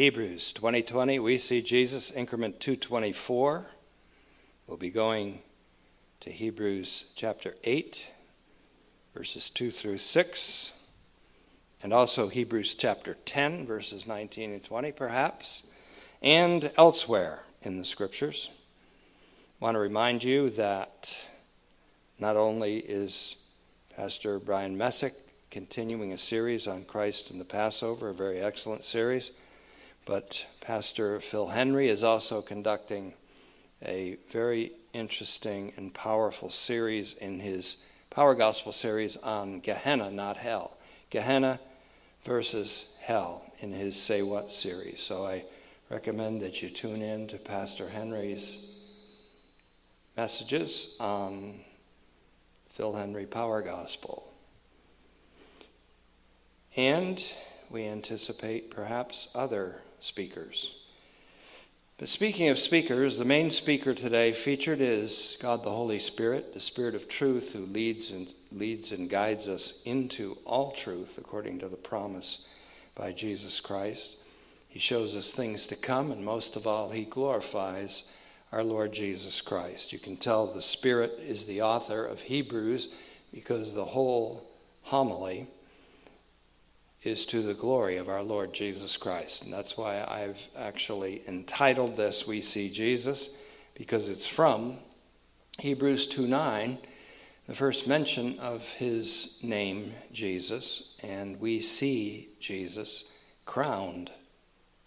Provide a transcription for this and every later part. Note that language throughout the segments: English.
Hebrews 20:20, we see Jesus, increment 224. We'll be going to Hebrews chapter 8, verses 2 through 6, and also Hebrews chapter 10, verses 19 and 20 perhaps, and elsewhere in the Scriptures. I want to remind you that not only is Pastor Brian Messick continuing a series on Christ and the Passover, a very excellent series, but Pastor Phil Henry is also conducting a very interesting and powerful series in his Power Gospel series on Gehenna, not hell. Gehenna versus hell in his Say What series. So I recommend that you tune in to Pastor Henry's messages on Phil Henry Power Gospel. And we anticipate perhaps other speakers. But speaking of speakers, the main speaker today featured is God the Holy Spirit, the Spirit of truth who leads and guides us into all truth according to the promise by Jesus Christ. He shows us things to come, and most of all, he glorifies our Lord Jesus Christ. You can tell the Spirit is the author of Hebrews because the whole homily is to the glory of our Lord Jesus Christ. And that's why I've actually entitled this, We See Jesus, because it's from Hebrews 2:9, the first mention of his name, Jesus, and we see Jesus crowned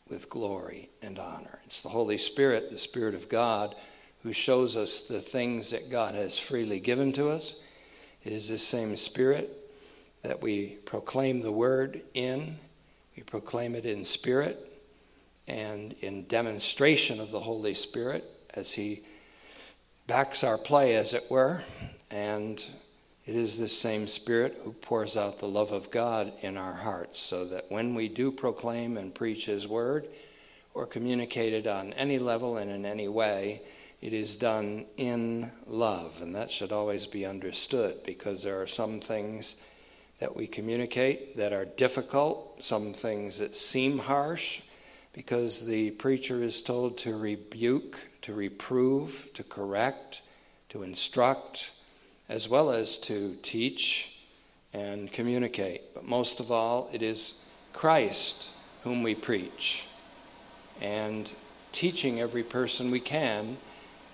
with glory and honor. It's the Holy Spirit, the Spirit of God, who shows us the things that God has freely given to us. It is this same Spirit that we proclaim the word in. We proclaim it in spirit and in demonstration of the Holy Spirit as he backs our play, as it were. And it is this same Spirit who pours out the love of God in our hearts so that when we do proclaim and preach his word or communicate it on any level and in any way, it is done in love. And that should always be understood, because there are some things that we communicate that are difficult, some things that seem harsh, because the preacher is told to rebuke, to reprove, to correct, to instruct, as well as to teach and communicate. But most of all, it is Christ whom we preach, and teaching every person we can,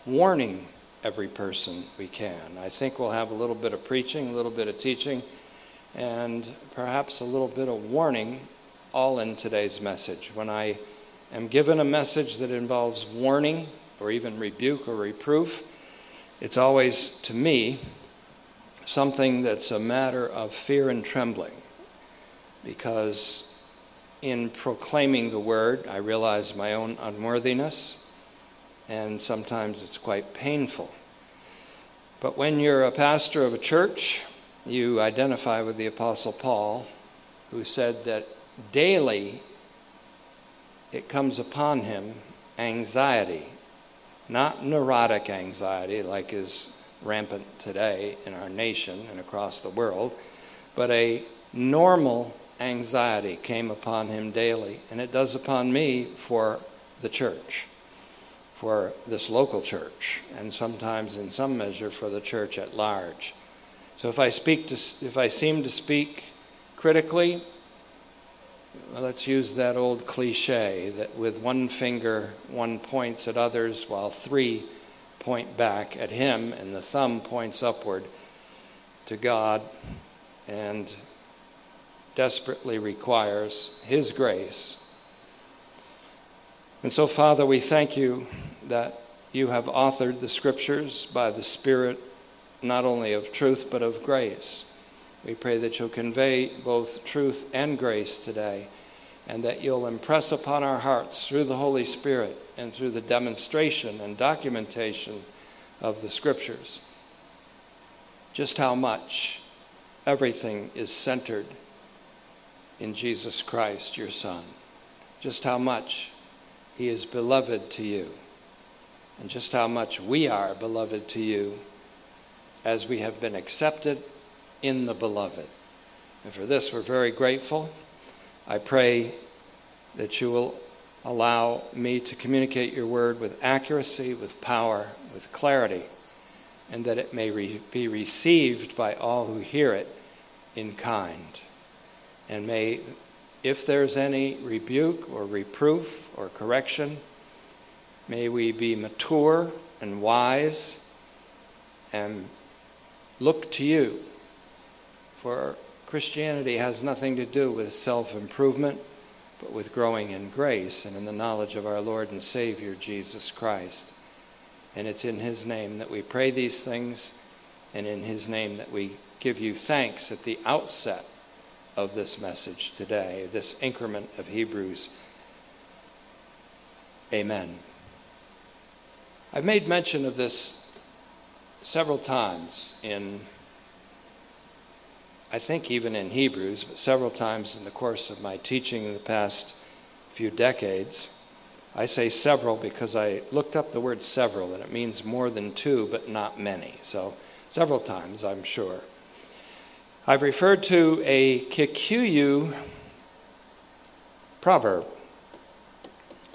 warning every person we can. I think we'll have a little bit of preaching, a little bit of teaching, and perhaps a little bit of warning all in today's message. When I am given a message that involves warning or even rebuke or reproof, it's always, to me, something that's a matter of fear and trembling, because in proclaiming the word, I realize my own unworthiness, and sometimes it's quite painful. But when you're a pastor of a church, you identify with the Apostle Paul, who said that daily it comes upon him anxiety, not neurotic anxiety like is rampant today in our nation and across the world, but a normal anxiety came upon him daily, and it does upon me for the church, for this local church, and sometimes in some measure for the church at large. So if I seem to speak critically, well, let's use that old cliche that with one finger one points at others while three point back at him, and the thumb points upward to God and desperately requires his grace. And so, Father, we thank you that you have authored the Scriptures by the Spirit, not only of truth, but of grace. We pray that you'll convey both truth and grace today, and that you'll impress upon our hearts through the Holy Spirit and through the demonstration and documentation of the Scriptures just how much everything is centered in Jesus Christ, your Son, just how much he is beloved to you, and just how much we are beloved to you as we have been accepted in the beloved. And for this, we're very grateful. I pray that you will Allow me to communicate your word with accuracy, with power, with clarity, and that it may be received by all who hear it in kind. And may, if there's any rebuke or reproof or correction, may we be mature and wise and look to you. For Christianity has nothing to do with self-improvement, but with growing in grace and in the knowledge of our Lord and Savior, Jesus Christ. And it's in his name that we pray these things, and in his name that we give you thanks at the outset of this message today, this increment of Hebrews. Amen. I've made mention of this several times in, I think even in Hebrews, but several times in the course of my teaching in the past few decades. I say several because I looked up the word several, and it means more than two, but not many. So several times, I'm sure. I've referred to a Kikuyu proverb.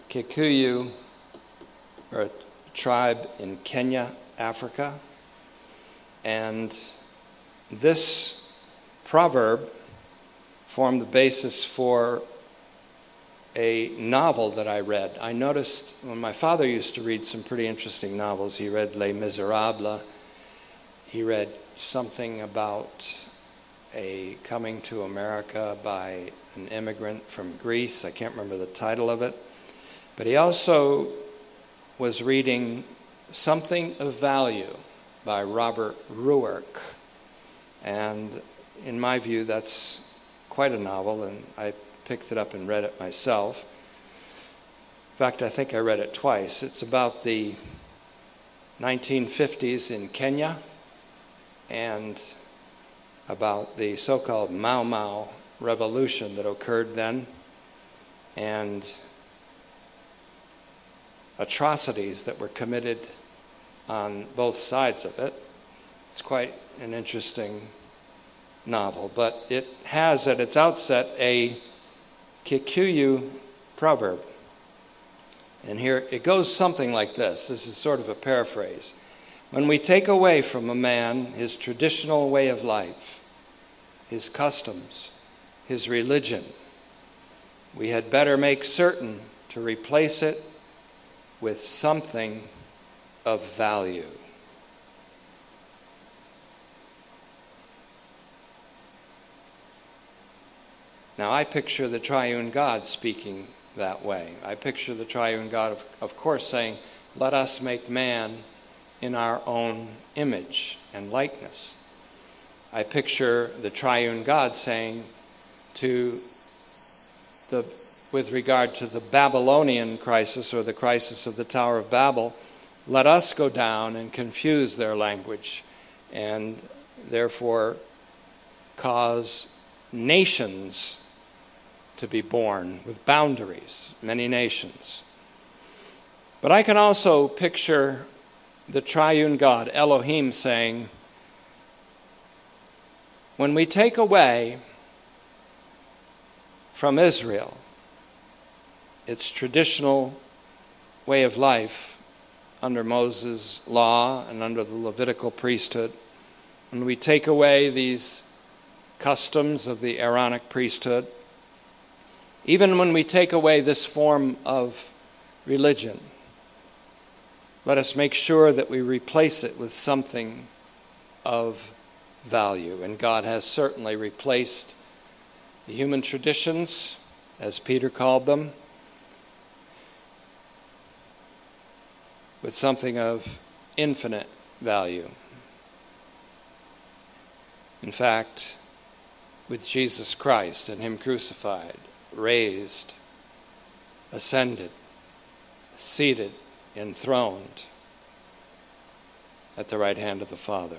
Kikuyu are a tribe in Kenya, Africa. And this proverb formed the basis for a novel that I read. I noticed when my father used to read some pretty interesting novels. He read Les Miserables. He read something about a coming to America by an immigrant from Greece. I can't remember the title of it. But he also was reading Something of Value by Robert Ruark. And in my view, that's quite a novel, and I picked it up and read it myself. In fact, I think I read it twice. It's about the 1950s in Kenya and about the so-called Mau Mau revolution that occurred then, and atrocities that were committed on both sides of it. It's quite an interesting novel, but it has at its outset a Kikuyu proverb. And here it goes something like this. This is sort of a paraphrase. When we take away from a man his traditional way of life, his customs, his religion, we had better make certain to replace it with something of value. Now, I picture the triune God speaking that way. I picture the triune God, of course, saying, let us make man in our own image and likeness. I picture the triune God saying with regard to the Babylonian crisis or the crisis of the Tower of Babel, let us go down and confuse their language and therefore cause nations to be born with boundaries, many nations. But I can also picture the triune God, Elohim, saying, when we take away from Israel its traditional way of life under Moses' law and under the Levitical priesthood, when we take away these customs of the Aaronic priesthood, even when we take away this form of religion, let us make sure that we replace it with something of value. And God has certainly replaced the human traditions, as Peter called them, with something of infinite value. In fact, with Jesus Christ and him crucified, raised, ascended, seated, enthroned at the right hand of the Father.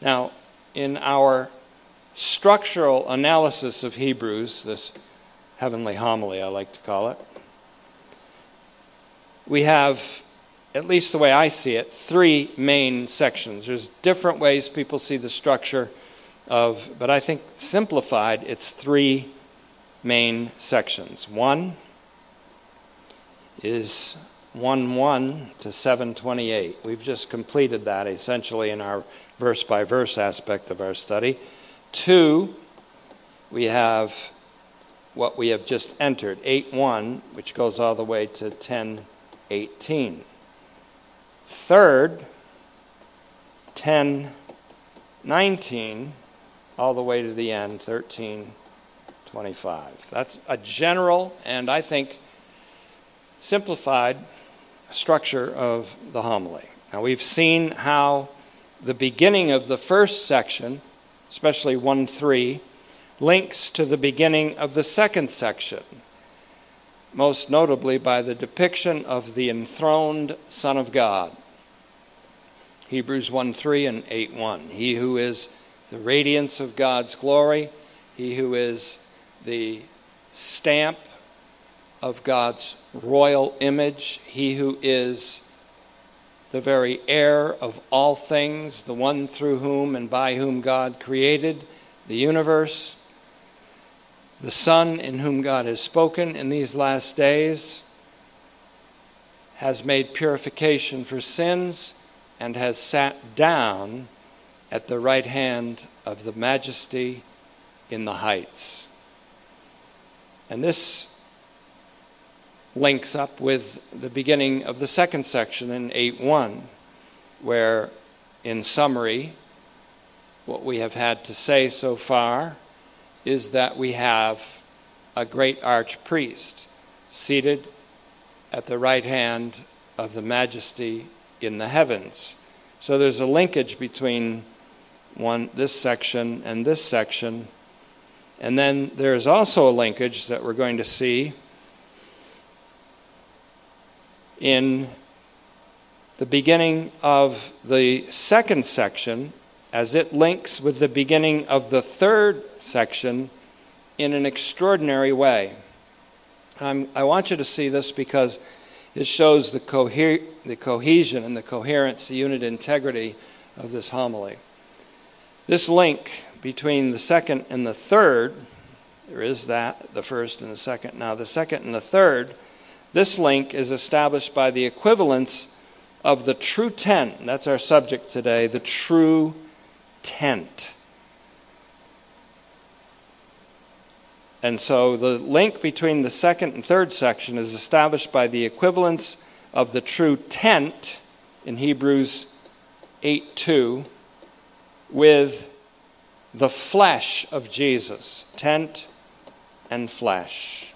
Now, in our structural analysis of Hebrews, this heavenly homily I like to call it, we have, at least the way I see it, three main sections. There's different ways people see the structure of, but I think simplified, it's three main sections. One, is 1:1 to 7:28. We've just completed that essentially in our verse-by-verse aspect of our study. 2, we have what we have just entered, 8:1, which goes all the way to 10:18. 3rd, 10:19, all the way to the end, 13:25. That's a general and I think simplified structure of the homily. Now we've seen how the beginning of the first section, especially 1:3, links to the beginning of the second section, most notably by the depiction of the enthroned Son of God. Hebrews 1:3 and 8:1. He who is the radiance of God's glory, he who is the stamp of God's royal image, he who is the very heir of all things, the one through whom and by whom God created the universe, the Son in whom God has spoken in these last days, has made purification for sins, and has sat down at the right hand of the Majesty in the heights. And this links up with the beginning of the second section in 8:1, where, in summary, what we have had to say so far is that we have a great archpriest seated at the right hand of the Majesty in the heavens. So there's a linkage between this section and this section. And then there's also a linkage that we're going to see in the beginning of the second section as it links with the beginning of the third section in an extraordinary way. I want you to see this because it shows the cohesion and the coherence, the unit integrity of this homily. This link between the second and the third, there is that, the first and the second. Now the second and the third, this link is established by the equivalence of the true tent. That's our subject today, the true tent. And so the link between the second and third section is established by the equivalence of the true tent in Hebrews 8:2 with the flesh of Jesus. Tent and flesh.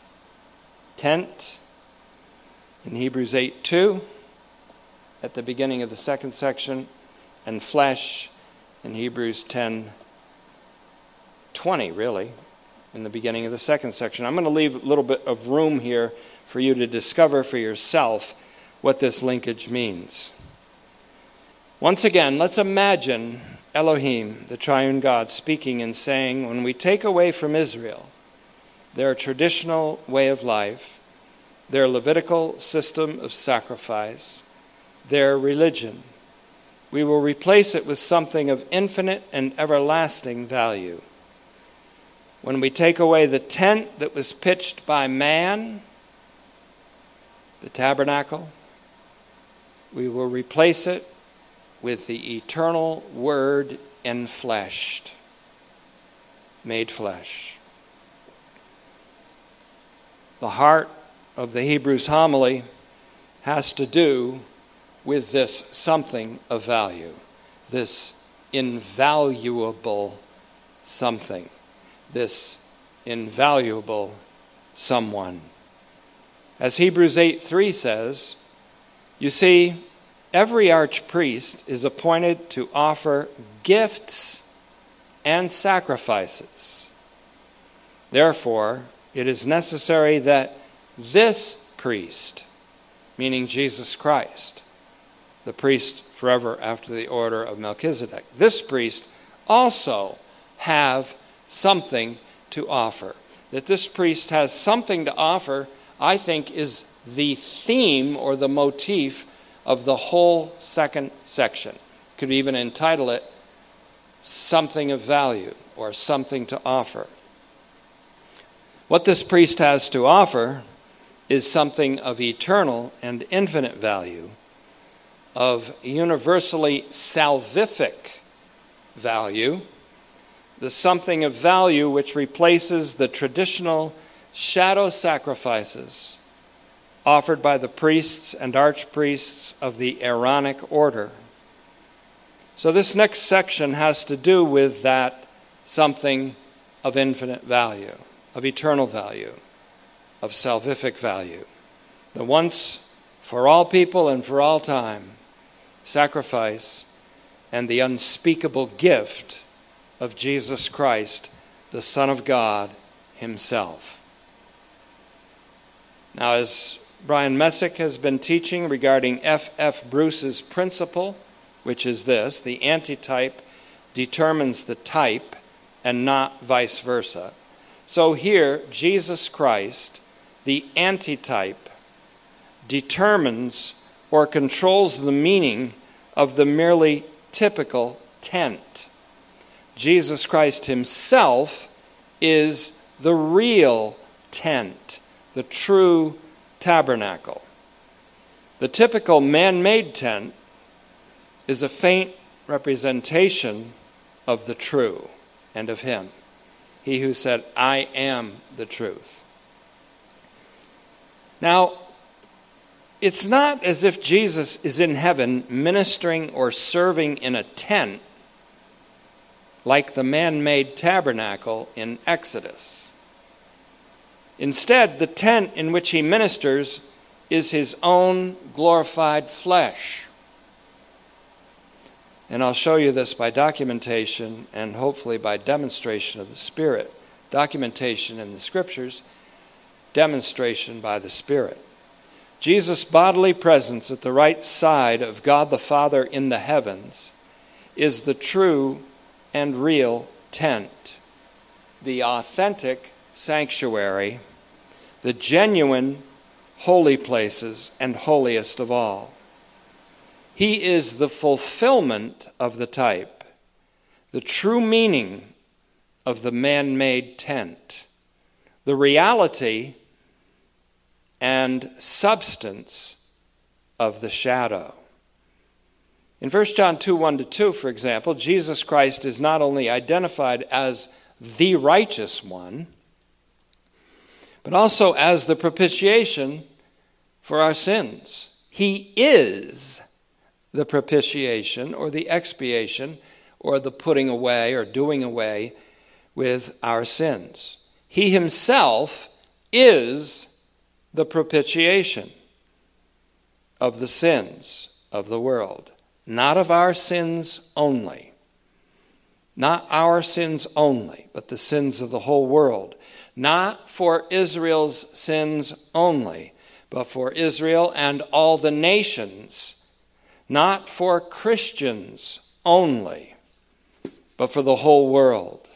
Tent in Hebrews 8:2 at the beginning of the second section, and flesh in Hebrews 10:20, really, in the beginning of the second section. I'm going to leave a little bit of room here for you to discover for yourself what this linkage means. Once again, let's imagine Elohim, the triune God, speaking and saying, when we take away from Israel their traditional way of life, their Levitical system of sacrifice, their religion, we will replace it with something of infinite and everlasting value. When we take away the tent that was pitched by man, the tabernacle, we will replace it with the eternal Word enfleshed, made flesh. The heart of the Hebrews homily has to do with this something of value, this invaluable something, this invaluable someone. As Hebrews 8:3 says, you see, every archpriest is appointed to offer gifts and sacrifices. Therefore, it is necessary that this priest, meaning Jesus Christ, the priest forever after the order of Melchizedek, this priest also have something to offer. That this priest has something to offer, I think, is the theme or the motif of the whole second section. Could even entitle it something of value or something to offer. What this priest has to offer is something of eternal and infinite value, of universally salvific value, the something of value which replaces the traditional shadow sacrifices offered by the priests and archpriests of the Aaronic order. So this next section has to do with that something of infinite value, of eternal value, of salvific value, the once for all people and for all time sacrifice and the unspeakable gift of Jesus Christ, the Son of God himself. Now, as Brian Messick has been teaching regarding F.F. Bruce's principle, which is this: the antitype determines the type and not vice versa. So here, Jesus Christ, the antitype, determines or controls the meaning of the merely typical tent. Jesus Christ himself is the real tent, the true tabernacle. The typical man-made tent is a faint representation of the true and of him, he who said, "I am the truth." Now, it's not as if Jesus is in heaven ministering or serving in a tent like the man-made tabernacle in Exodus. Instead, the tent in which he ministers is his own glorified flesh. And I'll show you this by documentation and hopefully by demonstration of the Spirit. Documentation in the Scriptures, demonstration by the Spirit. Jesus' bodily presence at the right side of God the Father in the heavens is the true and real tent, the authentic sanctuary, the genuine holy places and holiest of all. He is the fulfillment of the type, the true meaning of the man-made tent, the reality and substance of the shadow. In 1 John 2:1-2, for example, Jesus Christ is not only identified as the righteous one, but also as the propitiation for our sins. He is the propitiation or the expiation or the putting away or doing away with our sins. He himself is the propitiation of the sins of the world, not of our sins only. Not our sins only, but the sins of the whole world. Not for Israel's sins only, but for Israel and all the nations. Not for Christians only, but for the whole world.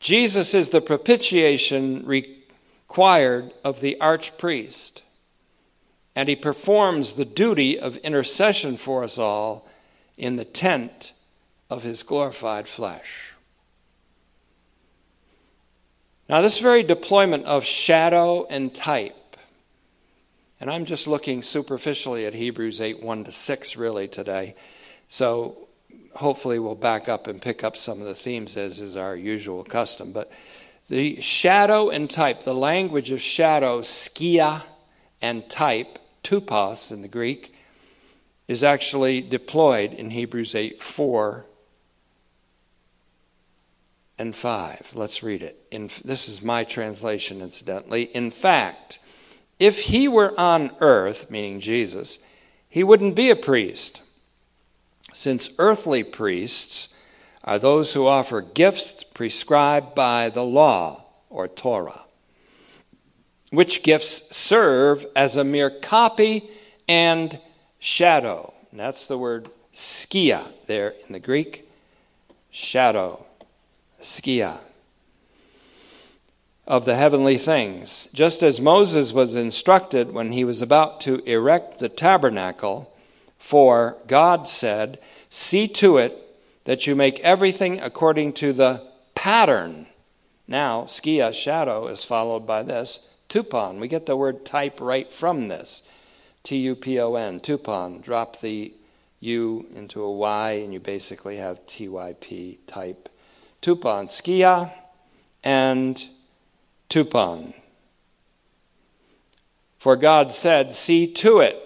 Jesus is the propitiation required of the archpriest, and he performs the duty of intercession for us all in the tent of his glorified flesh. Now, this very deployment of shadow and type, and I'm just looking superficially at Hebrews 8:1-6 really today, so hopefully we'll back up and pick up some of the themes as is our usual custom. But the shadow and type, the language of shadow, skia, and type, tupas in the Greek, is actually deployed in Hebrews 8:4 and 5. Let's read it. This is my translation, incidentally. "In fact, if he were on earth," meaning Jesus, "he wouldn't be a priest, since earthly priests are those who offer gifts prescribed by the law," or Torah, "which gifts serve as a mere copy and shadow." And that's the word skia there in the Greek, shadow. Skia, "of the heavenly things, just as Moses was instructed when he was about to erect the tabernacle, for God said, 'See to it that you make everything according to the pattern.'" Now, skia, shadow, is followed by this, Tupon. We get the word type right from this. T-U-P-O-N, Tupon. Drop the U into a Y, and you basically have T-Y-P, type. Tupon, skia, and Tupon. For God said, see to it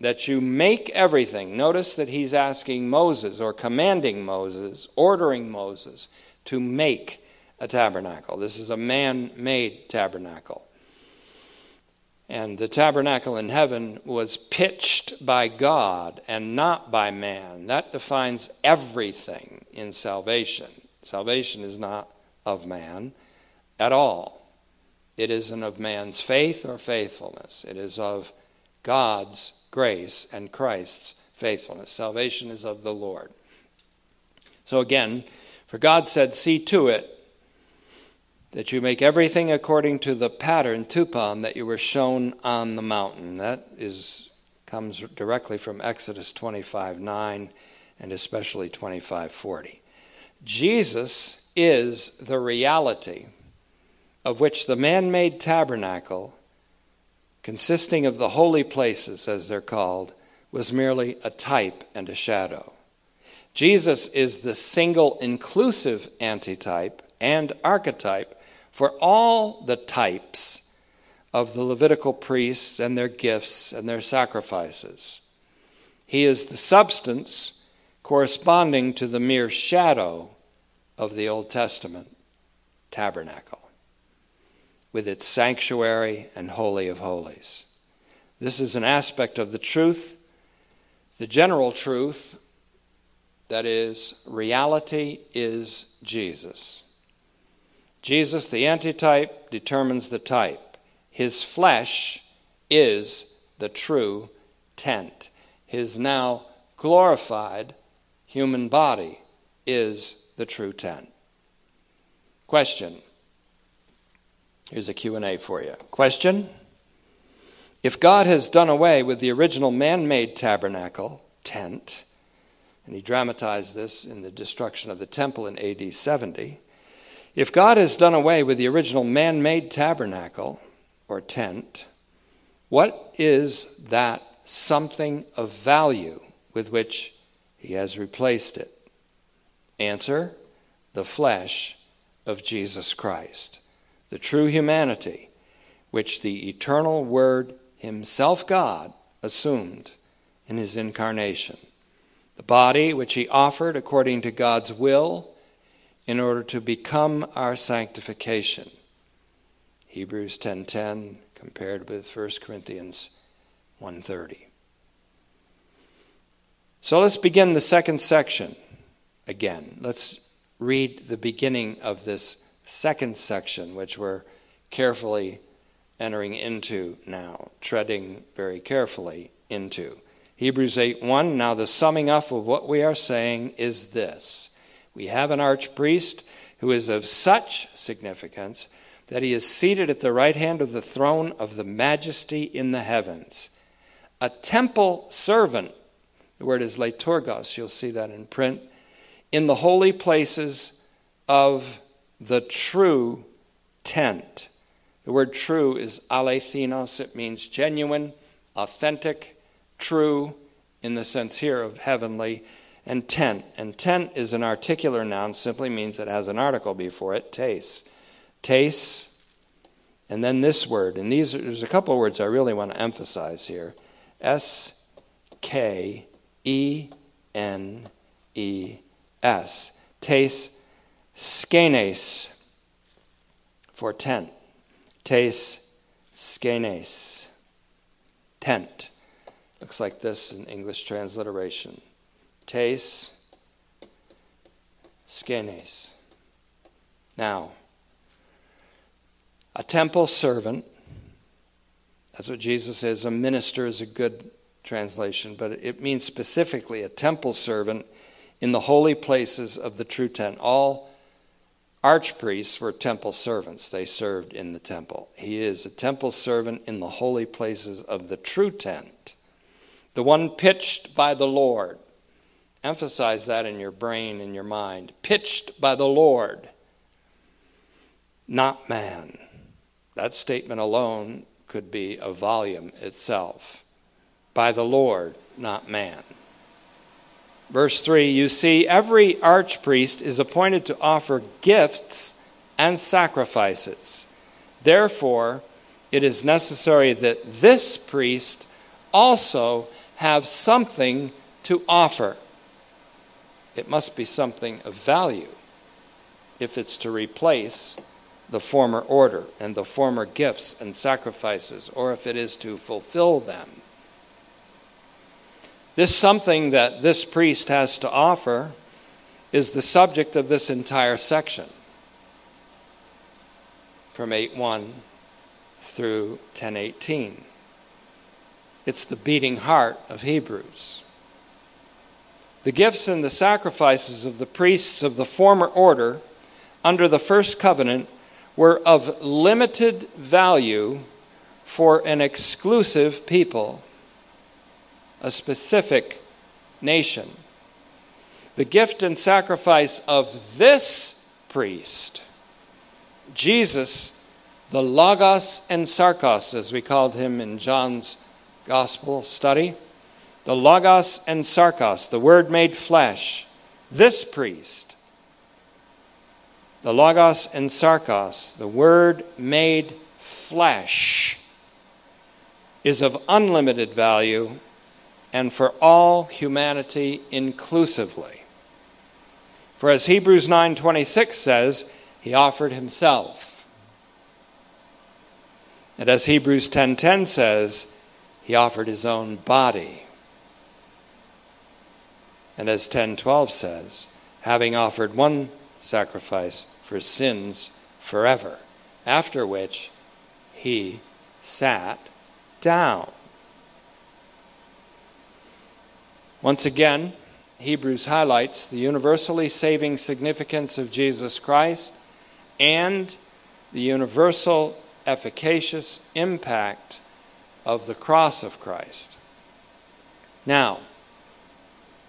that you make everything. Notice that he's asking Moses, or commanding Moses, ordering Moses to make a tabernacle. This is a man-made tabernacle. And the tabernacle in heaven was pitched by God and not by man. That defines everything in salvation. Salvation is not of man at all. It isn't of man's faith or faithfulness. It is of God's grace and Christ's faithfulness. Salvation is of the Lord. So again, for God said, see to it that you make everything according to the pattern, Tupon, that you were shown on the mountain. That comes directly from Exodus 25:9 and especially 25:40. Jesus is the reality of which the man-made tabernacle, consisting of the holy places, as they're called, was merely a type and a shadow. Jesus is the single inclusive antitype and archetype for all the types of the Levitical priests and their gifts and their sacrifices. He is the substance corresponding to the mere shadow of the Old Testament tabernacle, with its sanctuary and holy of holies. This is an aspect of the truth, the general truth, that is, reality is Jesus. Jesus, the antitype, determines the type. His flesh is the true tent. His now glorified human body is the true tent. Question. Here's a Q&A for you. Question. If God has done away with the original man-made tabernacle, tent, and he dramatized this in the destruction of the temple in AD 70, if God has done away with the original man-made tabernacle, or tent, what is that something of value with which he has replaced it? Answer, the flesh of Jesus Christ. The true humanity, which the eternal Word, himself God, assumed in his incarnation. The body which he offered according to God's will in order to become our sanctification. Hebrews 10:10 compared with 1 Corinthians 1:30. So let's begin the second section again. Let's read the beginning of this second section, which we're carefully entering into now, treading very carefully into. Hebrews 8:1, now the summing up of what we are saying is this. We have an archpriest who is of such significance that he is seated at the right hand of the throne of the majesty in the heavens. A temple servant, the word is liturgos, you'll see that in print, in the holy places of the true tent. The word true is alethinos. It means genuine, authentic, true, in the sense here of heavenly, and tent. And tent is an articular noun, simply means it has an article before it, tes. Tes, and then this word. And there's a couple of words I really want to emphasize here. S-K-E-N-E-S. Tes skenes, for tent. Tes skenes, tent. Looks like this in English transliteration. Tes skenes. Now, a temple servant, that's what Jesus is. A minister is a good translation, but it means specifically a temple servant in the holy places of the true tent. All archpriests were temple servants. They served in the temple. He is a temple servant in the holy places of the true tent, the one pitched by the Lord. Emphasize that in your brain, in your mind. Pitched by the Lord, not man. That statement alone could be a volume itself. By the Lord, not man. Verse 3, you see, every archpriest is appointed to offer gifts and sacrifices. Therefore, it is necessary that this priest also have something to offer. It must be something of value if it's to replace the former order and the former gifts and sacrifices, or if it is to fulfill them. This something that this priest has to offer is the subject of this entire section, from 8:1 through 10:18. It's the beating heart of Hebrews. The gifts and the sacrifices of the priests of the former order under the first covenant were of limited value for an exclusive people, a specific nation. The gift and sacrifice of this priest, Jesus, the Logos and Sarkos, as we called him in John's gospel study, the Logos and Sarkos, the Word made flesh, this priest, the Logos and Sarkos, the Word made flesh, is of unlimited value and for all humanity inclusively. For as Hebrews 9:26 says, he offered himself. And as Hebrews 10:10 says, he offered his own body. And as 10:12 says, having offered one sacrifice for sins forever, after which he sat down. Once again, Hebrews highlights the universally saving significance of Jesus Christ and the universal efficacious impact of the cross of Christ. Now,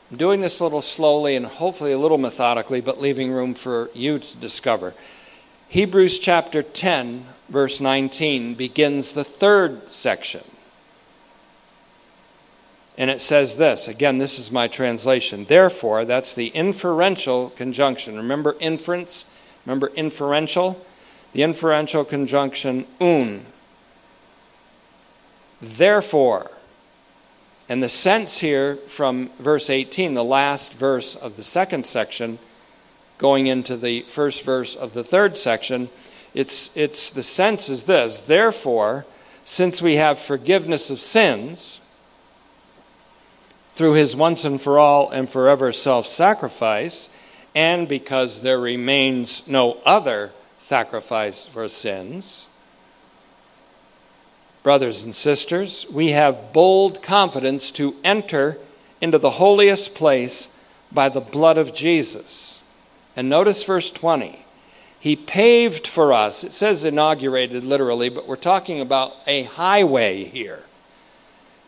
I'm doing this a little slowly and hopefully a little methodically, but leaving room for you to discover. Hebrews chapter 10, verse 19, begins the third section. And it says this, again, this is my translation. Therefore, that's the inferential conjunction. Remember inference? Remember inferential? The inferential conjunction, un. Therefore. And the sense here from verse 18, the last verse of the second section, going into the first verse of the third section, it's the sense is this. Therefore, since we have forgiveness of sins through his once and for all and forever self-sacrifice, and because there remains no other sacrifice for sins, brothers and sisters, we have bold confidence to enter into the holiest place by the blood of Jesus. And notice verse 20. He paved for us. It says inaugurated literally, but we're talking about a highway here.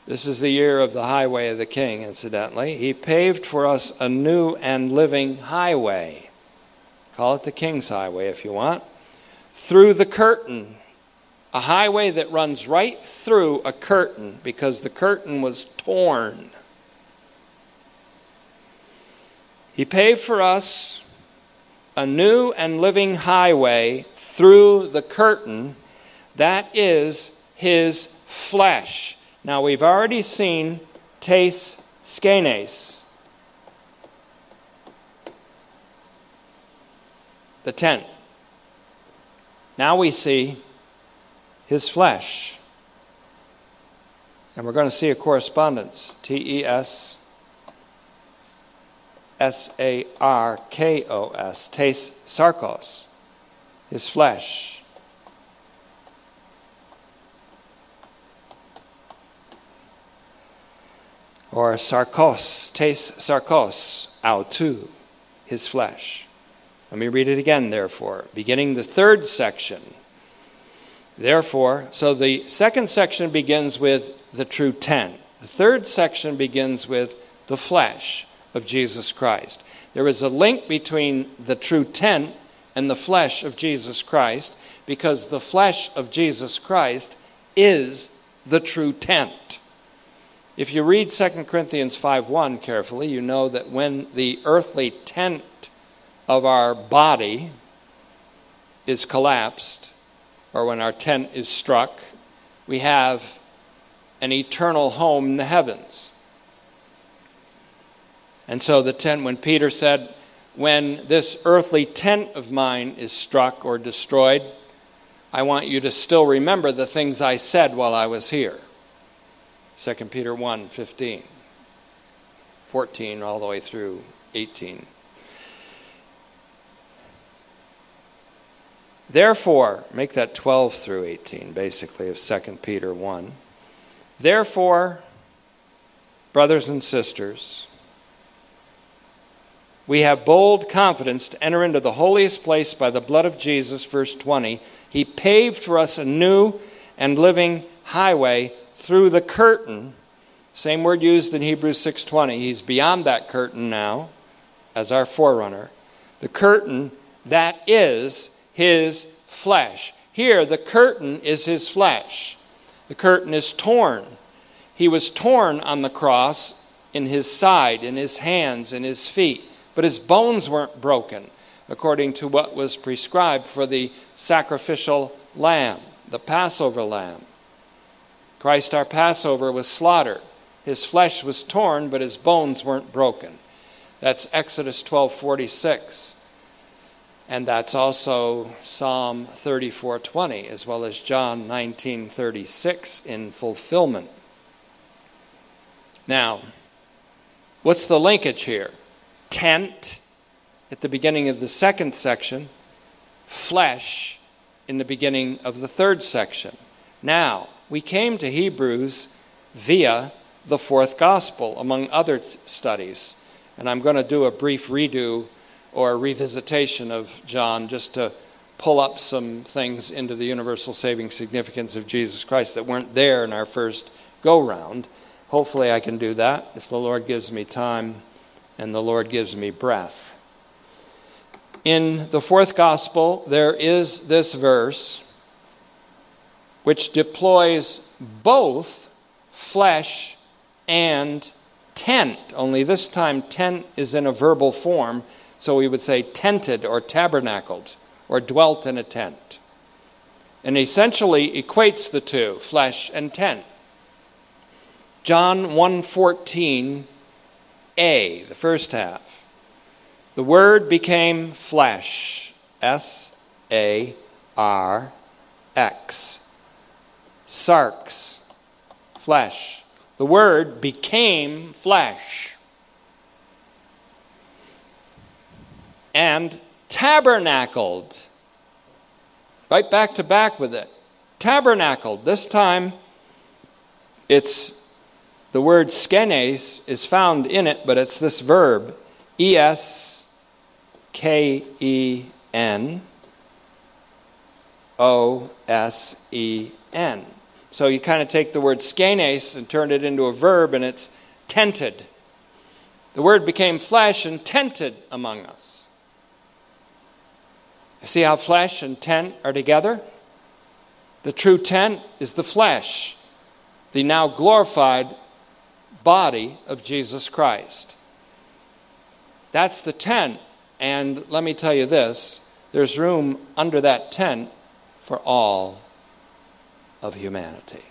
This is the year of the highway of the king, incidentally. He paved for us a new and living highway. Call it the King's Highway if you want. Through the curtain. A highway that runs right through a curtain because the curtain was torn. He paved for us a new and living highway through the curtain. That is his flesh. Now, we've already seen tes skenes, the tent. Now we see his flesh. And we're going to see a correspondence. T-E-S-S-A-R-K-O-S, tes sarkos, his flesh. Or sarkos, tes sarkos, autou, his flesh. Let me read it again, therefore, beginning the third section. Therefore, so the second section begins with the true tent. The third section begins with the flesh of Jesus Christ. There is a link between the true tent and the flesh of Jesus Christ, because the flesh of Jesus Christ is the true tent. If you read 2 Corinthians 5:1 carefully, you know that when the earthly tent of our body is collapsed, or when our tent is struck, we have an eternal home in the heavens. And so the tent, when Peter said, when this earthly tent of mine is struck or destroyed, I want you to still remember the things I said while I was here. 2 Peter 1, 15, 14, all the way through 18. Therefore, make that 12 through 18, basically, of 2 Peter 1. Therefore, brothers and sisters, we have bold confidence to enter into the holiest place by the blood of Jesus, verse 20. He paved for us a new and living highway through the curtain. Same word used in Hebrews 6:20. He's beyond that curtain now as our forerunner. The curtain that is his flesh. Here, the curtain is his flesh. The curtain is torn. He was torn on the cross in his side, in his hands, in his feet. But his bones weren't broken, according to what was prescribed for the sacrificial lamb, the Passover lamb. Christ, our Passover, was slaughtered. His flesh was torn, but his bones weren't broken. That's Exodus 12:46. And that's also Psalm 34:20, as well as John 19:36 in fulfillment. Now, what's the linkage here? Tent at the beginning of the second section, flesh in the beginning of the third section. Now, we came to Hebrews via the fourth gospel, among other studies. And I'm going to do a brief redo or revisitation of John just to pull up some things into the universal saving significance of Jesus Christ that weren't there in our first go-round. Hopefully I can do that if the Lord gives me time and the Lord gives me breath. In the fourth gospel, there is this verse which deploys both flesh and tent, only this time tent is in a verbal form, so we would say tented or tabernacled or dwelt in a tent. And essentially equates the two, flesh and tent. John 1:14 A, the first half. The word became flesh. S-A-R-X. Sarx. Flesh. The word became flesh. And tabernacled. Right back to back with it. Tabernacled. This time it's the word skenes is found in it, but it's this verb, eskenOsen. So you kind of take the word skenes and turn it into a verb, and it's tented. The word became flesh and tented among us. See how flesh and tent are together? The true tent is the flesh, the now glorified body of Jesus Christ. That's the tent. And let me tell you this, there's room under that tent for all of humanity.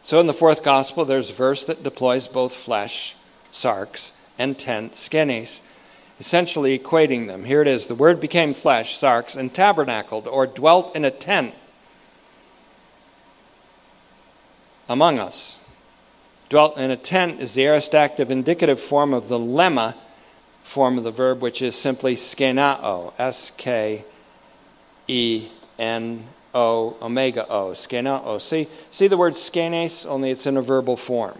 So in the fourth gospel, there's a verse that deploys both flesh, sarx, and tent, skenes, essentially equating them. Here it is. The word became flesh, sarx, and tabernacled, or dwelt in a tent among us. Dwelt in a tent is the aorist active indicative form of the lemma form of the verb, which is simply skenao, S-K-E-N-O, omega O, skenao. See the word skenes, only it's in a verbal form.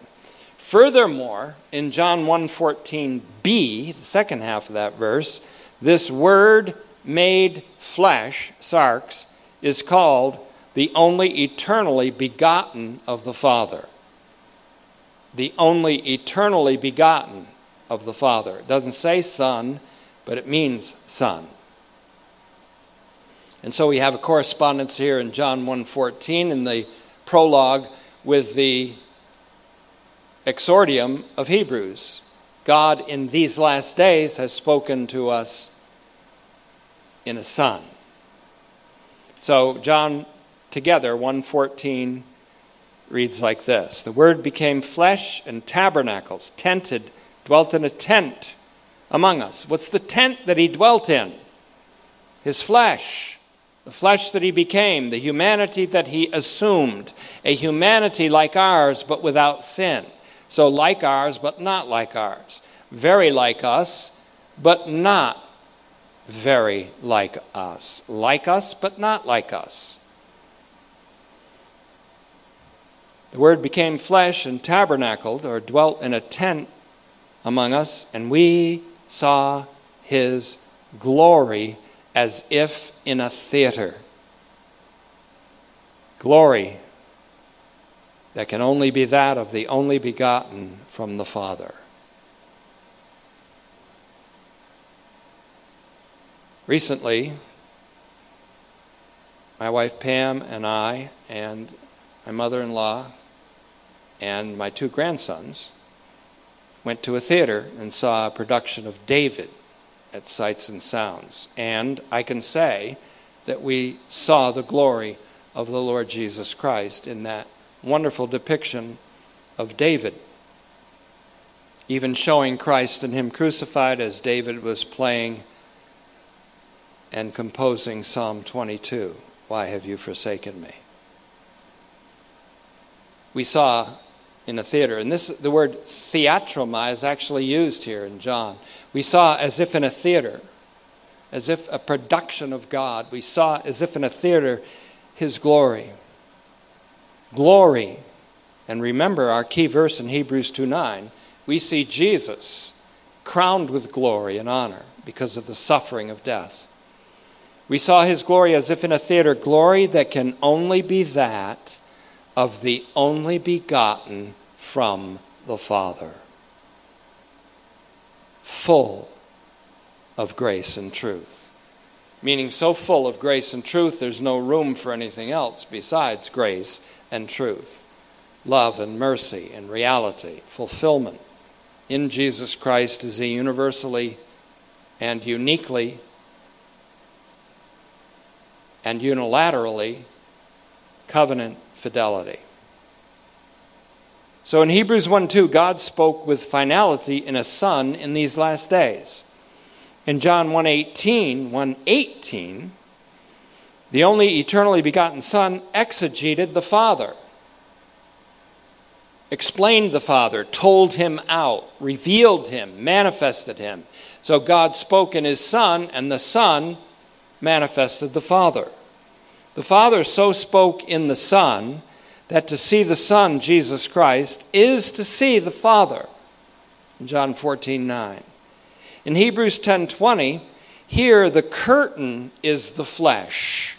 Furthermore, in John 1:14b, the second half of that verse, this word made flesh, sarx, is called the only eternally begotten of the Father. the only eternally begotten of the Father. It doesn't say son, but it means son. And so we have a correspondence here in John 1:14 in the prologue with the exordium of Hebrews. God in these last days has spoken to us in a son. So John together 1:14 reads like this. The Word became flesh and tabernacles, tented, dwelt in a tent among us. What's the tent that he dwelt in? His flesh, the flesh that he became, the humanity that he assumed, a humanity like ours but without sin. So like ours but not like ours. Very like us but not very like us. Like us but not like us. The Word became flesh and tabernacled, or dwelt in a tent among us, and we saw his glory as if in a theater. Glory that can only be that of the only begotten from the Father. Recently, my wife Pam and I and my mother-in-law and my two grandsons went to a theater and saw a production of David at Sights and Sounds. And I can say that we saw the glory of the Lord Jesus Christ in that wonderful depiction of David, even showing Christ and him crucified as David was playing and composing Psalm 22, "Why have you forsaken me?" We saw in a theater, and this, the word theatroma is actually used here in John. We saw as if in a theater, as if a production of God. We saw as if in a theater his glory. Glory. And remember our key verse in Hebrews 2:9. We see Jesus crowned with glory and honor because of the suffering of death. We saw his glory as if in a theater, glory that can only be that of the only begotten from the Father, full of grace and truth. Meaning so full of grace and truth, there's no room for anything else besides grace and truth, love and mercy and reality, fulfillment. In Jesus Christ is a universally and uniquely and unilaterally covenant fidelity. So in Hebrews 1:2, God spoke with finality in a son in these last days. In John 1:18, the only eternally begotten Son exegeted the Father, explained the Father, told him out, revealed him, manifested him. So God spoke in his Son, and the Son manifested the Father. The Father so spoke in the Son that to see the Son, Jesus Christ, is to see the Father. John 14:9. In Hebrews 10:20, here the curtain is the flesh.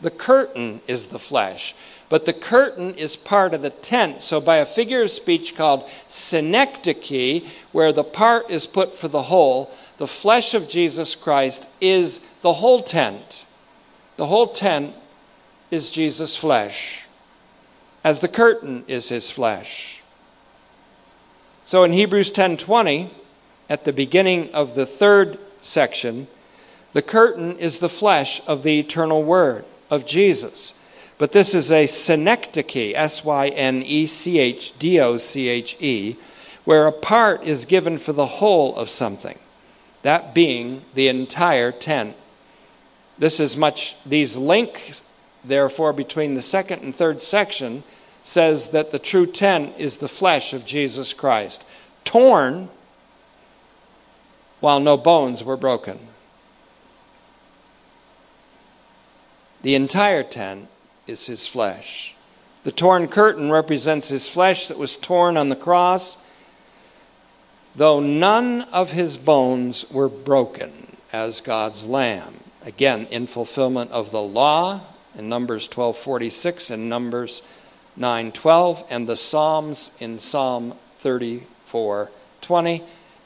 The curtain is the flesh. But the curtain is part of the tent. So by a figure of speech called synecdoche, where the part is put for the whole, the flesh of Jesus Christ is the whole tent. The whole tent is Jesus' flesh, as the curtain is his flesh. So in Hebrews 10:20, at the beginning of the third section, the curtain is the flesh of the eternal Word of Jesus. But this is a synecdoche, synecdoche, where a part is given for the whole of something, that being the entire tent. This is much, these links therefore, between the second and third section says that the true tent is the flesh of Jesus Christ, torn while no bones were broken. The entire tent is his flesh. The torn curtain represents his flesh that was torn on the cross, though none of his bones were broken as God's Lamb. Again, in fulfillment of the law, in Numbers 12:46, in Numbers 9:12, and the Psalms in Psalm 34:20,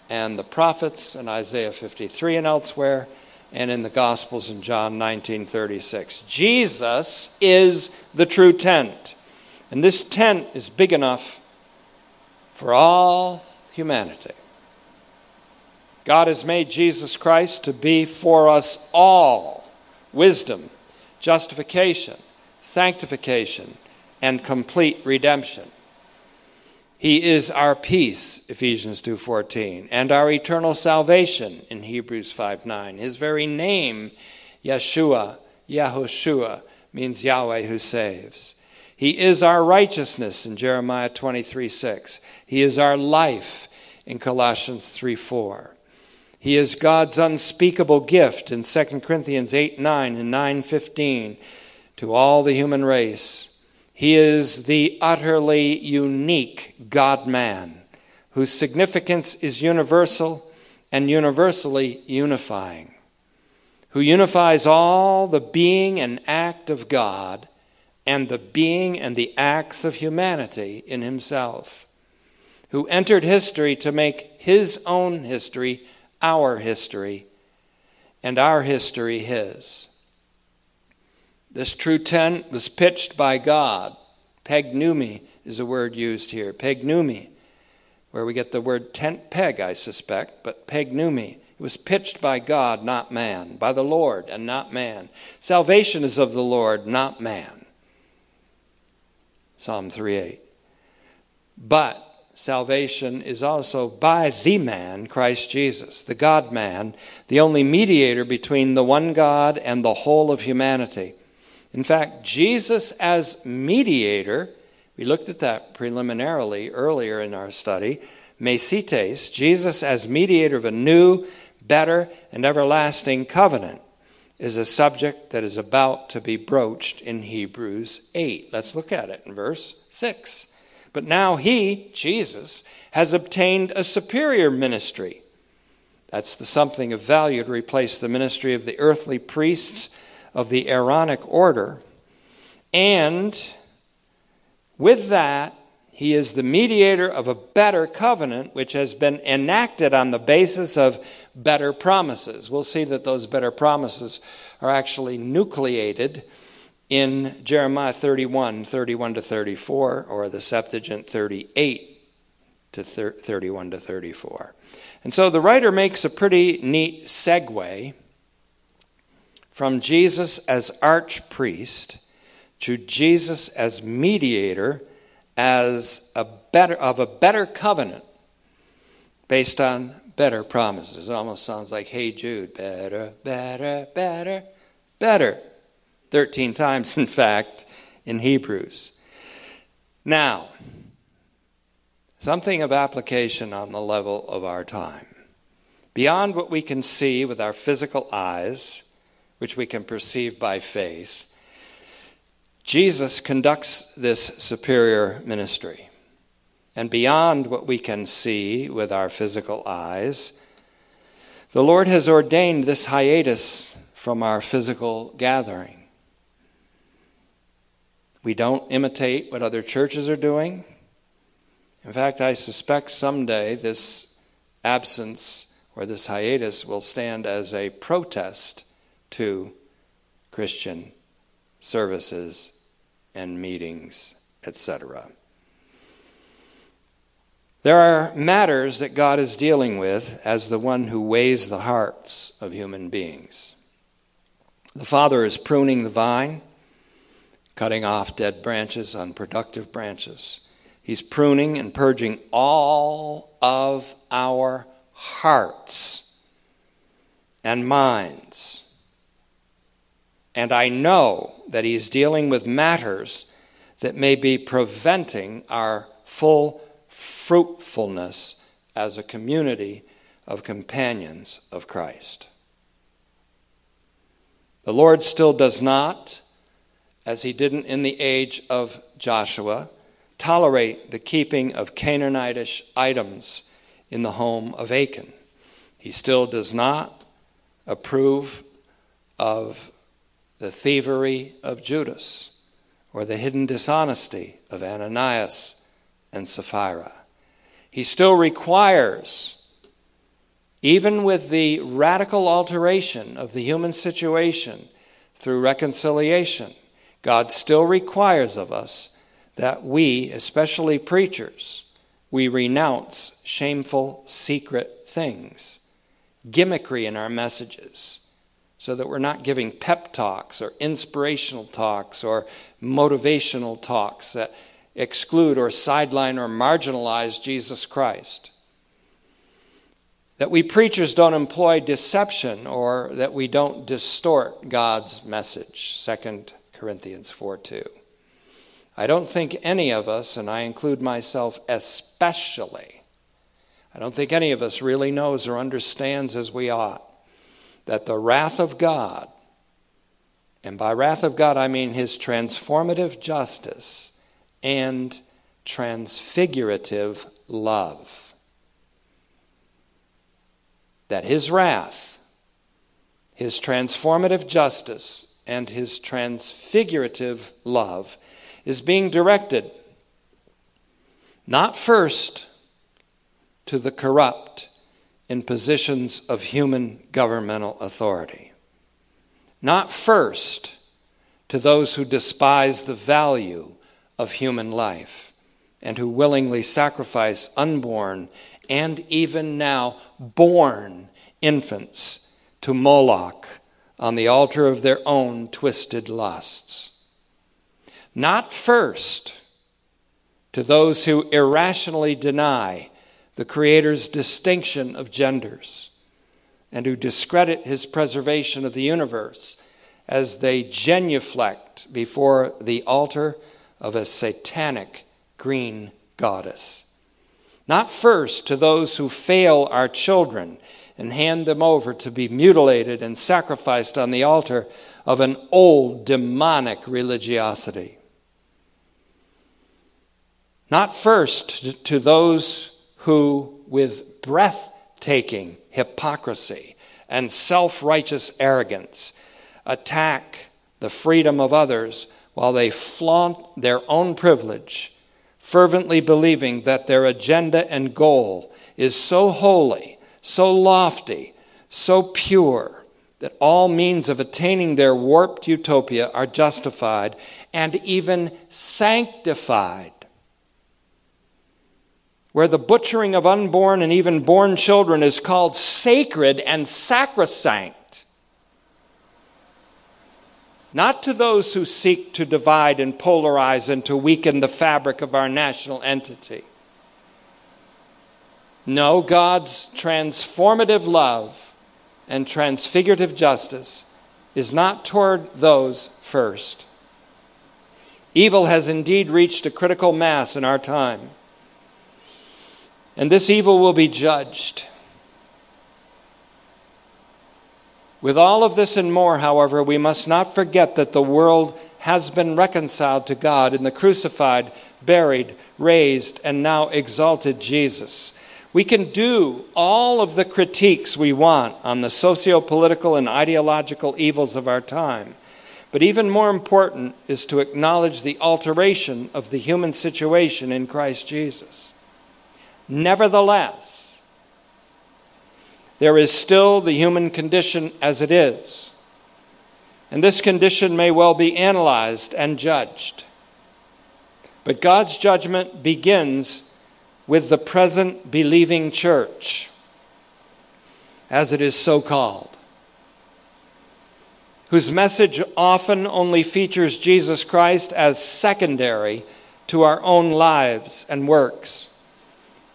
and the prophets in Isaiah 53 and elsewhere, and in the Gospels in John 19:36. Jesus is the true tent. And this tent is big enough for all humanity. God has made Jesus Christ to be for us all wisdom, justification, sanctification, and complete redemption. He is our peace, Ephesians 2:14, and our eternal salvation in Hebrews 5:9. His very name, Yeshua, Yahushua, means Yahweh who saves. He is our righteousness in Jeremiah 23:6. He is our life in Colossians 3:4. He is God's unspeakable gift in 2 Corinthians 8:9 and 9:15 to all the human race. He is the utterly unique God-man whose significance is universal and universally unifying, who unifies all the being and act of God and the being and the acts of humanity in himself, who entered history to make his own history our history, and our history his. This true tent was pitched by God. Pegnoumi is a word used here. Pegnoumi, where we get the word tent peg, I suspect, but pegnoumi. It was pitched by God, not man, by the Lord and not man. Salvation is of the Lord, not man. Psalm 3:8. But salvation is also by the man, Christ Jesus, the God-man, the only mediator between the one God and the whole of humanity. In fact, Jesus as mediator, we looked at that preliminarily earlier in our study, Mesites, Jesus as mediator of a new, better, and everlasting covenant, is a subject that is about to be broached in Hebrews 8. Let's look at it in verse 6. But now he, Jesus, has obtained a superior ministry. That's the something of value to replace the ministry of the earthly priests of the Aaronic order. And with that, he is the mediator of a better covenant, which has been enacted on the basis of better promises. We'll see that those better promises are actually nucleated in Jeremiah 31:31-34, or the Septuagint 38:31-34. And so the writer makes a pretty neat segue from Jesus as archpriest to Jesus as mediator as a better covenant based on better promises. It almost sounds like, hey, Jude, better, better, better, better. 13 times, in fact, in Hebrews. Now, something of application on the level of our time. Beyond what we can see with our physical eyes, which we can perceive by faith, Jesus conducts this superior ministry. And beyond what we can see with our physical eyes, the Lord has ordained this hiatus from our physical gathering. We don't imitate what other churches are doing. In fact, I suspect someday this absence or this hiatus will stand as a protest to Christian services and meetings, etc. There are matters that God is dealing with as the one who weighs the hearts of human beings. The Father is pruning the vine, cutting off dead branches, unproductive branches. He's pruning and purging all of our hearts and minds. And I know that he's dealing with matters that may be preventing our full fruitfulness as a community of companions of Christ. The Lord still does not, as he didn't in the age of Joshua, tolerate the keeping of Canaanitish items in the home of Achan. He still does not approve of the thievery of Judas or the hidden dishonesty of Ananias and Sapphira. He still requires, even with the radical alteration of the human situation through reconciliation, God still requires of us that we, especially preachers, we renounce shameful secret things, gimmickry in our messages, so that we're not giving pep talks or inspirational talks or motivational talks that exclude or sideline or marginalize Jesus Christ. That we preachers don't employ deception or that we don't distort God's message, 2 Corinthians 4:2. I don't think any of us, and I include myself especially, I don't think any of us really knows or understands as we ought that the wrath of God, and by wrath of God I mean his transformative justice and transfigurative love, that his wrath, his transformative justice, and his transfigurative love is being directed not first to the corrupt in positions of human governmental authority, not first to those who despise the value of human life and who willingly sacrifice unborn and even now born infants to Moloch on the altar of their own twisted lusts. Not first to those who irrationally deny the Creator's distinction of genders and who discredit his preservation of the universe as they genuflect before the altar of a satanic green goddess. Not first to those who fail our children and hand them over to be mutilated and sacrificed on the altar of an old demonic religiosity. Not first to those who, with breathtaking hypocrisy and self-righteous arrogance, attack the freedom of others while they flaunt their own privilege, fervently believing that their agenda and goal is so holy, so lofty, so pure, that all means of attaining their warped utopia are justified and even sanctified. Where the butchering of unborn and even born children is called sacred and sacrosanct. Not to those who seek to divide and polarize and to weaken the fabric of our national entity. No, God's transformative love and transfigurative justice is not toward those first. Evil has indeed reached a critical mass in our time. And this evil will be judged. With all of this and more, however, we must not forget that the world has been reconciled to God in the crucified, buried, raised, and now exalted Jesus. We can do all of the critiques we want on the socio-political and ideological evils of our time. But even more important is to acknowledge the alteration of the human situation in Christ Jesus. Nevertheless, there is still the human condition as it is, and this condition may well be analyzed and judged. But God's judgment begins with the present believing church, as it is so called, whose message often only features Jesus Christ as secondary to our own lives and works.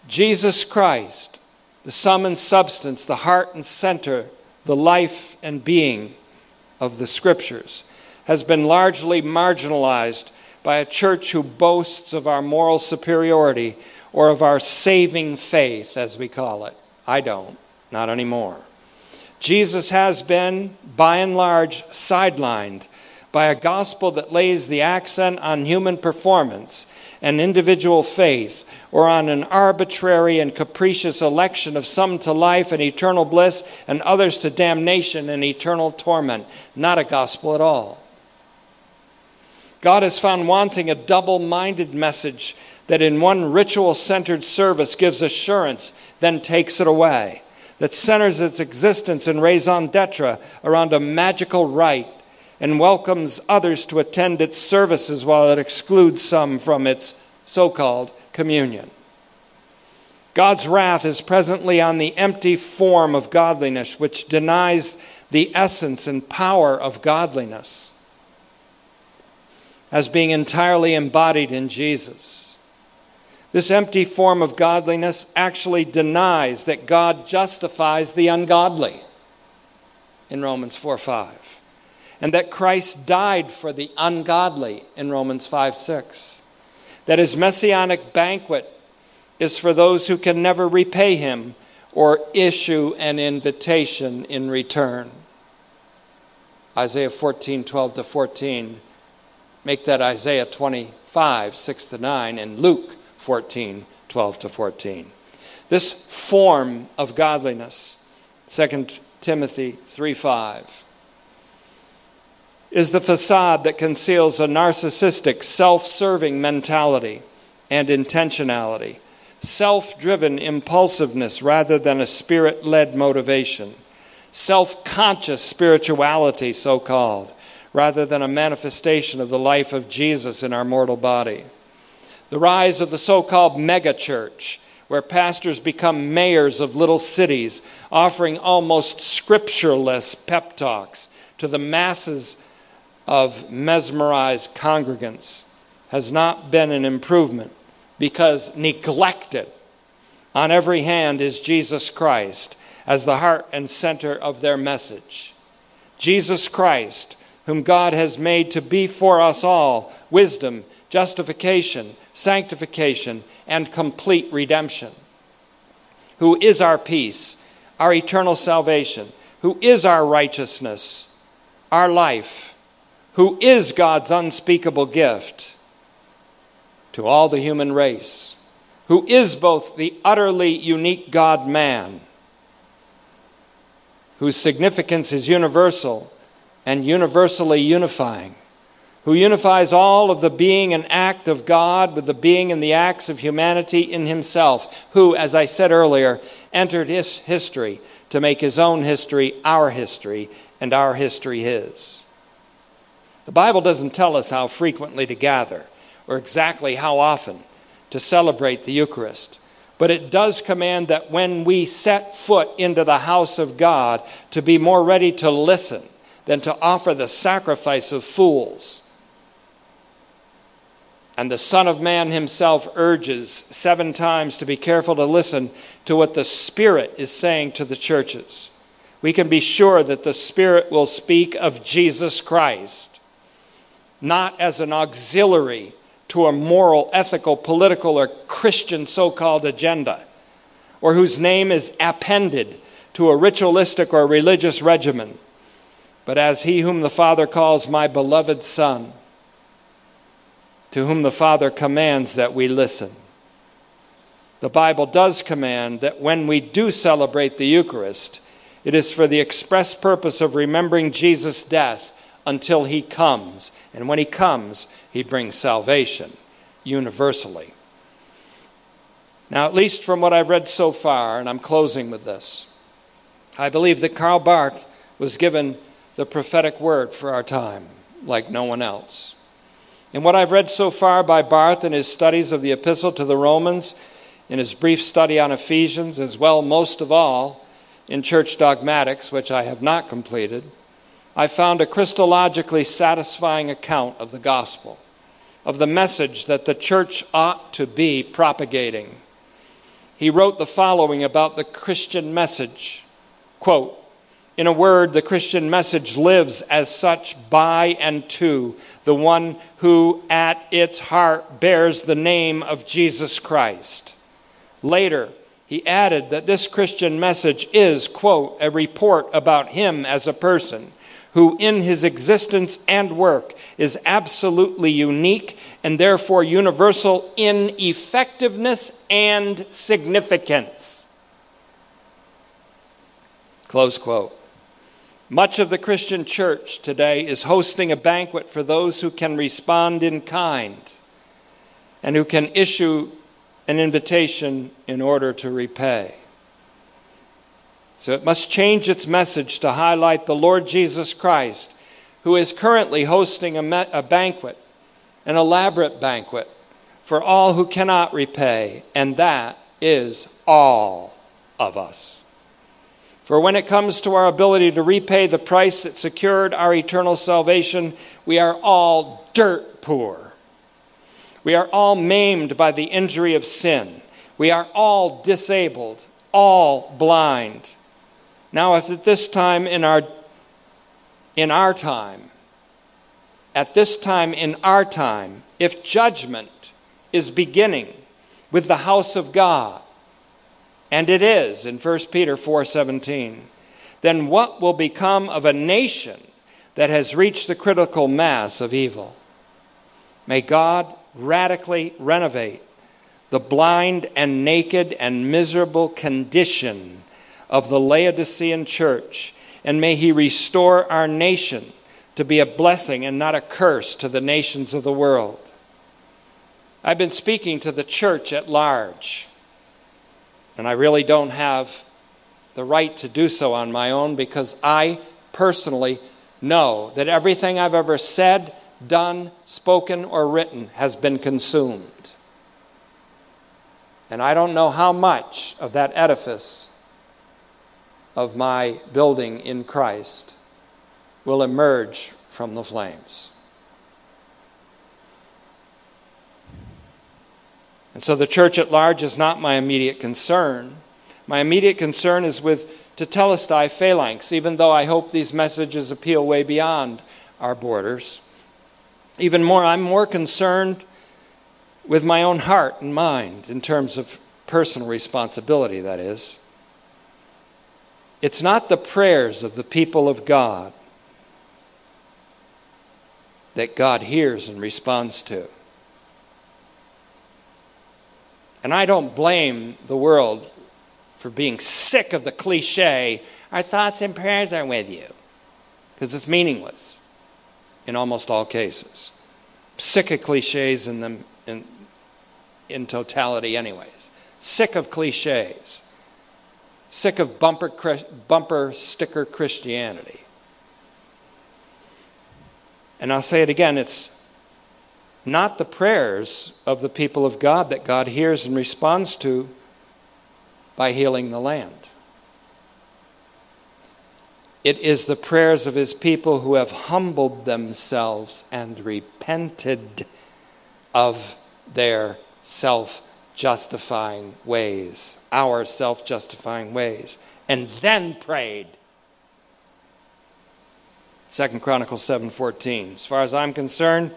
Jesus Christ, the sum and substance, the heart and center, the life and being of the Scriptures, has been largely marginalized by a church who boasts of our moral superiority or of our saving faith, as we call it. I don't, not anymore. Jesus has been, by and large, sidelined by a gospel that lays the accent on human performance and individual faith, or on an arbitrary and capricious election of some to life and eternal bliss and others to damnation and eternal torment. Not a gospel at all. God has found wanting a double-minded message that in one ritual-centered service gives assurance, then takes it away, that centers its existence in raison d'etre around a magical rite and welcomes others to attend its services while it excludes some from its so-called communion. God's wrath is presently on the empty form of godliness, which denies the essence and power of godliness as being entirely embodied in Jesus. This empty form of godliness actually denies that God justifies the ungodly in Romans 4:5, and that Christ died for the ungodly in Romans 5:6, that his messianic banquet is for those who can never repay him or issue an invitation in return. Isaiah 14:12-14. Make that Isaiah 25:6-9, and Luke 14:12-14. This form of godliness, 2 Timothy 3:5, is the facade that conceals a narcissistic, self-serving mentality and intentionality, self-driven impulsiveness rather than a spirit-led motivation, self-conscious spirituality, so-called, rather than a manifestation of the life of Jesus in our mortal body. The rise of the so-called megachurch, where pastors become mayors of little cities, offering almost scriptureless pep talks to the masses of mesmerized congregants, has not been an improvement, because neglected on every hand is Jesus Christ as the heart and center of their message. Jesus Christ, whom God has made to be for us all wisdom, justification, sanctification, and complete redemption, who is our peace, our eternal salvation, who is our righteousness, our life, who is God's unspeakable gift to all the human race, who is both the utterly unique God-man, whose significance is universal and universally unifying, who unifies all of the being and act of God with the being and the acts of humanity in himself, who, as I said earlier, entered his history to make his own history, and our history his. The Bible doesn't tell us how frequently to gather, or exactly how often to celebrate the Eucharist. But it does command that when we set foot into the house of God, to be more ready to listen than to offer the sacrifice of fools. And the Son of Man himself urges 7 times to be careful to listen to what the Spirit is saying to the churches. We can be sure that the Spirit will speak of Jesus Christ, not as an auxiliary to a moral, ethical, political, or Christian so-called agenda, or whose name is appended to a ritualistic or religious regimen, but as he whom the Father calls my beloved Son, to whom the Father commands that we listen. The Bible does command that when we do celebrate the Eucharist, it is for the express purpose of remembering Jesus' death until he comes. And when he comes, he brings salvation universally. Now, at least from what I've read so far, and I'm closing with this, I believe that Karl Barth was given the prophetic word for our time, like no one else. And what I've read so far by Barth in his studies of the Epistle to the Romans, in his brief study on Ephesians, as well, most of all, in Church Dogmatics, which I have not completed, I found a Christologically satisfying account of the gospel, of the message that the church ought to be propagating. He wrote the following about the Christian message, quote, in a word, the Christian message lives as such by and to the one who at its heart bears the name of Jesus Christ. Later, he added that this Christian message is, quote, a report about him as a person, who in his existence and work is absolutely unique and therefore universal in effectiveness and significance. Close quote. Much of the Christian church today is hosting a banquet for those who can respond in kind and who can issue an invitation in order to repay. So it must change its message to highlight the Lord Jesus Christ, who is currently hosting a banquet, an elaborate banquet, for all who cannot repay, and that is all of us. For when it comes to our ability to repay the price that secured our eternal salvation, we are all dirt poor. We are all maimed by the injury of sin. We are all disabled, all blind. Now, if at this time in our time, if judgment is beginning with the house of God, and it is in 1 Peter 4:17, then what will become of a nation that has reached the critical mass of evil? May God radically renovate the blind and naked and miserable condition of the Laodicean church, and may he restore our nation to be a blessing and not a curse to the nations of the world. I've been speaking to the church at large, and I really don't have the right to do so on my own, because I personally know that everything I've ever said, done, spoken, or written has been consumed. And I don't know how much of that edifice of my building in Christ will emerge from the flames. And so the church at large is not my immediate concern. My immediate concern is with Tetelestai Phalanx, even though I hope these messages appeal way beyond our borders. Even more, I'm more concerned with my own heart and mind in terms of personal responsibility, that is. It's not the prayers of the people of God that God hears and responds to. And I don't blame the world for being sick of the cliche, our thoughts and prayers are with you, because it's meaningless in almost all cases. Sick of cliches in them in totality anyways. Sick of cliches. Sick of bumper sticker Christianity. And I'll say it again, it's not the prayers of the people of God that God hears and responds to by healing the land. It is the prayers of his people who have humbled themselves and repented of their self-justifying ways, our self-justifying ways, and then prayed. 2 Chronicles 7:14. As far as I'm concerned,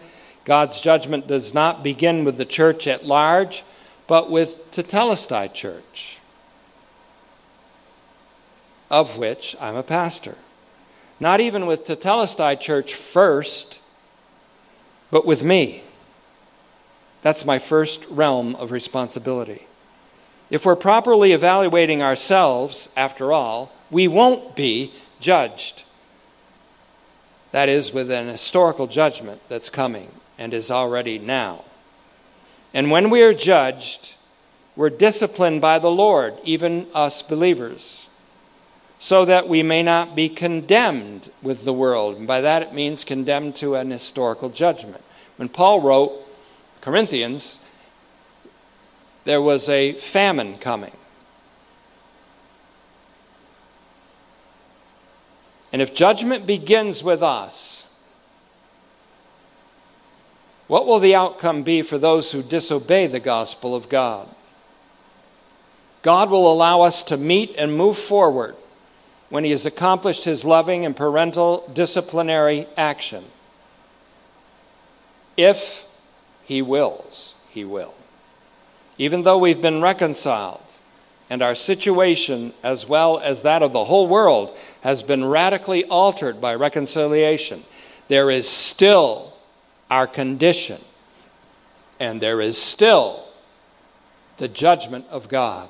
God's judgment does not begin with the church at large, but with Tetelestai Church, of which I'm a pastor. Not even with Tetelestai Church first, but with me. That's my first realm of responsibility. If we're properly evaluating ourselves, after all, we won't be judged. That is, with an historical judgment that's coming and is already now. And when we are judged, we're disciplined by the Lord, even us believers, so that we may not be condemned with the world. And by that it means condemned to an historical judgment. When Paul wrote Corinthians, there was a famine coming. And if judgment begins with us, what will the outcome be for those who disobey the gospel of God? God will allow us to meet and move forward when he has accomplished his loving and parental disciplinary action. If he wills, he will. Even though we've been reconciled and our situation, as well as that of the whole world, has been radically altered by reconciliation, there is still our condition, and there is still the judgment of God.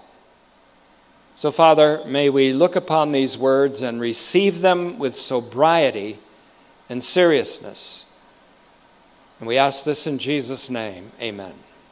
So, Father, may we look upon these words and receive them with sobriety and seriousness. And we ask this in Jesus' name. Amen.